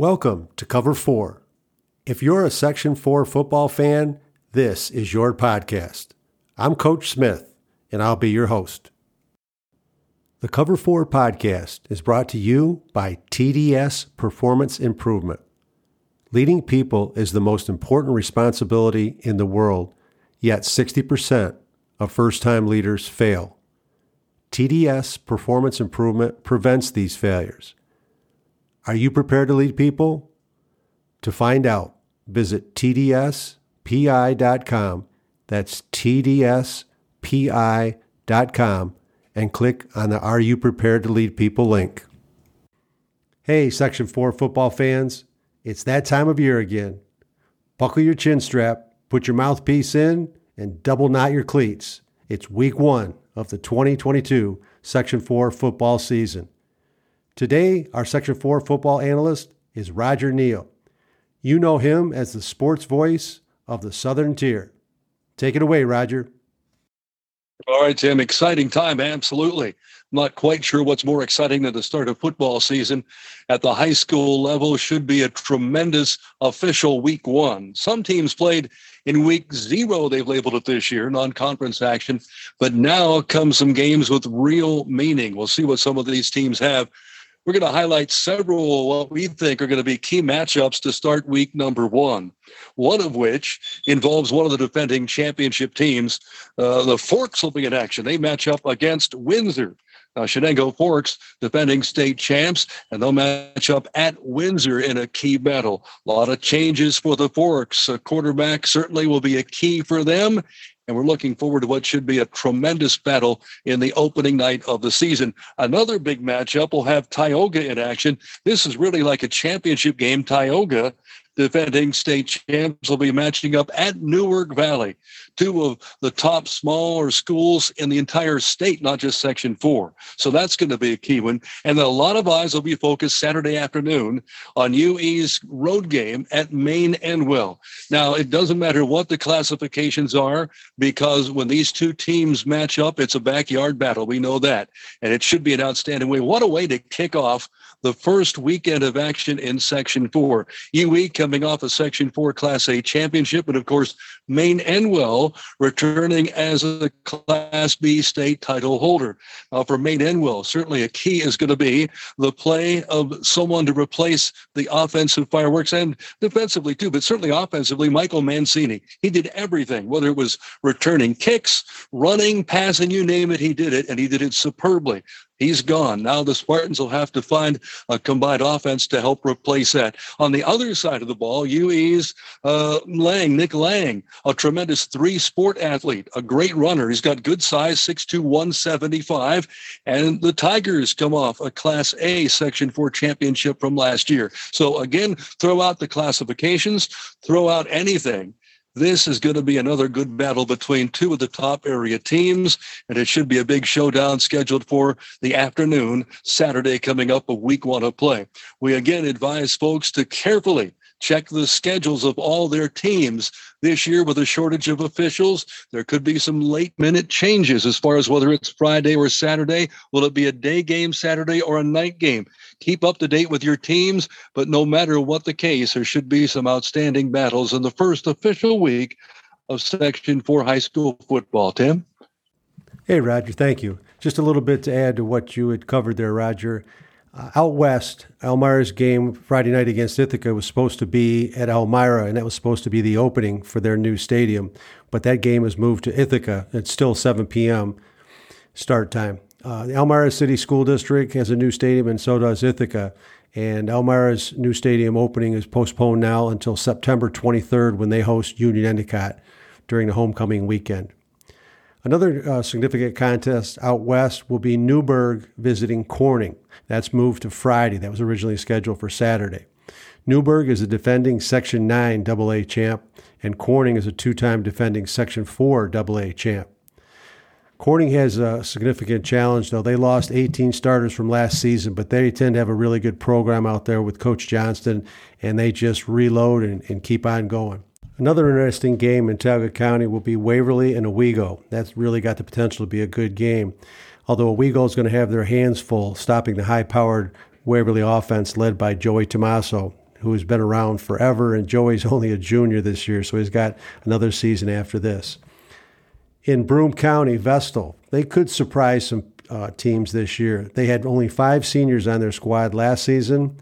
Welcome to Cover 4. If you're a Section 4 football fan, this is your podcast. I'm Coach Smith, and I'll be your host. The Cover 4 podcast is brought to you by TDS Performance Improvement. Leading people is the most important responsibility in the world, yet 60% of first-time leaders fail. TDS Performance Improvement prevents these failures. Are you prepared to lead people? To find out, visit tdspi.com. That's tdspi.com and click on the Are You Prepared to Lead People link. Hey, Section 4 football fans, it's that time of year again. Buckle your chin strap, put your mouthpiece in, and double knot your cleats. It's week one of the 2022 Section 4 football season. Today, our Section 4 football analyst is Roger Neal. You know him as the sports voice of the Southern Tier. Take it away, Roger. All right, Tim. Exciting time, absolutely. I'm not quite sure what's more exciting than the start of football season. At the high school level, should be a tremendous official week one. Some teams played in week zero, they've labeled it this year, non-conference action. But now come some games with real meaning. We'll see what some of these teams have. We're going to highlight several what we think are going to be key matchups to start week number one, one of which involves one of the defending championship teams. The Forks will be in action. They match up against Windsor. Shenango Forks, defending state champs, and they'll match up at Windsor in a key battle. A lot of changes for the Forks. A quarterback certainly will be a key for them, and we're looking forward to what should be a tremendous battle in the opening night of the season. Another big matchup will have Tioga in action. This is really like a championship game. Tioga, defending state champs, will be matching up at Newark Valley, two of the top smaller schools in the entire state, not just Section 4. So that's going to be a key one. And a lot of eyes will be focused Saturday afternoon on UE's road game at Maine-Endwell. Now, it doesn't matter what the classifications are, because when these two teams match up, it's a backyard battle. We know that. And it should be an outstanding way. What a way to kick off the first weekend of action in Section 4. UE coming off a Section 4 Class A championship, and of course, Maine-Endwell returning as a Class B state title holder. For Maine-Endwell, certainly a key is going to be the play of someone to replace the offensive fireworks, and defensively too, but certainly offensively, Michael Mancini. He did everything, whether it was returning kicks, running, passing, you name it, he did it, and he did it superbly. He's gone. Now the Spartans will have to find a combined offense to help replace that. On the other side of the ball, UE's Nick Lang, a tremendous three-sport athlete, a great runner. He's got good size, 6'2", 175. And the Tigers come off a Class A Section 4 championship from last year. So, again, throw out the classifications, throw out anything. This is going to be another good battle between two of the top area teams, and it should be a big showdown scheduled for the afternoon, Saturday, coming up of week one of play. We again advise folks to carefully check the schedules of all their teams. This year, with a shortage of officials, there could be some late-minute changes as far as whether it's Friday or Saturday. Will it be a day game Saturday or a night game? Keep up to date with your teams, but no matter what the case, there should be some outstanding battles in the first official week of Section 4 high school football. Tim? Hey, Roger, thank you. Just a little bit to add to what you had covered there, Roger. Out west, Elmira's game Friday night against Ithaca was supposed to be at Elmira, and that was supposed to be the opening for their new stadium. But that game was moved to Ithaca. It's still 7 p.m. start time. The Elmira City School District has a new stadium, and so does Ithaca. And Elmira's new stadium opening is postponed now until September 23rd when they host Union Endicott during the homecoming weekend. Another significant contest out west will be Newburgh visiting Corning. That's moved to Friday. That was originally scheduled for Saturday. Newburgh is a defending Section 9 AA champ, and Corning is a two-time defending Section 4 AA champ. Corning has a significant challenge, though. They lost 18 starters from last season, but they tend to have a really good program out there with Coach Johnston, and they just reload and keep on going. Another interesting game in Tioga County will be Waverly and Owego. That's really got the potential to be a good game, although Owego is going to have their hands full stopping the high-powered Waverly offense led by Joey Tomaso, who has been around forever, and Joey's only a junior this year, so he's got another season after this. In Broome County, Vestal, they could surprise some teams this year. They had only 5 seniors on their squad last season.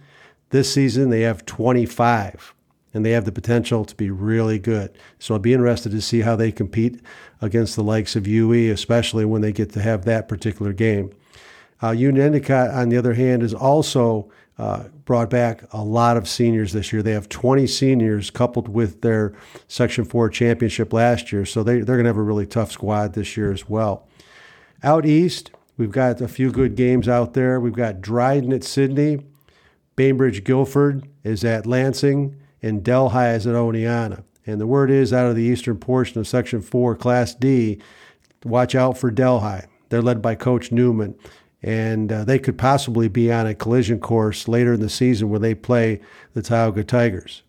This season, they have 25, and they have the potential to be really good. So I'll be interested to see how they compete against the likes of UE, especially when they get to have that particular game. Union Endicott, on the other hand, is also brought back a lot of seniors this year. They have 20 seniors coupled with their Section 4 championship last year, so they're going to have a really tough squad this year as well. Out east, we've got a few good games out there. We've got Dryden at Sydney, Bainbridge-Guilford is at Lansing, and Delhi is at Oneonta. And the word is, out of the eastern portion of Section 4, Class D, watch out for Delhi. They're led by Coach Newman. And they could possibly be on a collision course later in the season when they play the Tioga Tigers.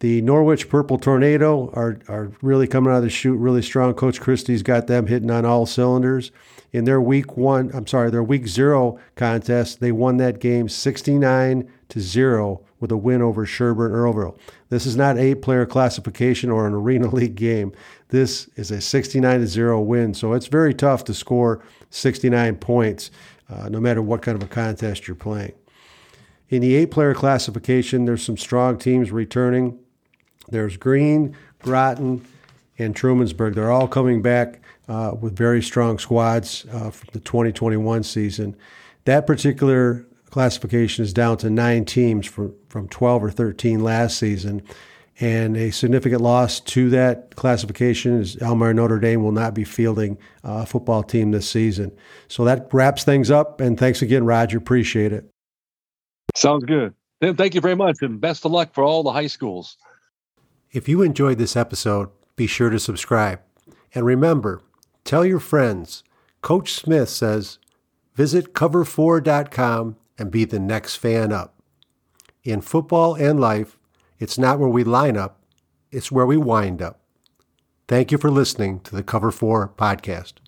The Norwich Purple Tornado are really coming out of the chute really strong. Coach Christie's got them hitting on all cylinders. In their week zero contest, they won that game 69-0 with a win over Sherburne Earlville. This is not a player classification or an Arena League game. This is a 69-0 win, so it's very tough to score 69 points no matter what kind of a contest you're playing. In the 8-player classification, there's some strong teams returning. There's Green, Groton, and Trumansburg. They're all coming back with very strong squads from the 2021 season. That particular classification is down to 9 teams from 12 or 13 last season. And a significant loss to that classification is Elmira Notre Dame will not be fielding a football team this season. So that wraps things up. And thanks again, Roger. Appreciate it. Sounds good. Tim, thank you very much. And best of luck for all the high schools. If you enjoyed this episode, be sure to subscribe. And remember, tell your friends. Coach Smith says, visit cover4.com and be the next fan up. In football and life, it's not where we line up, it's where we wind up. Thank you for listening to the Cover 4 podcast.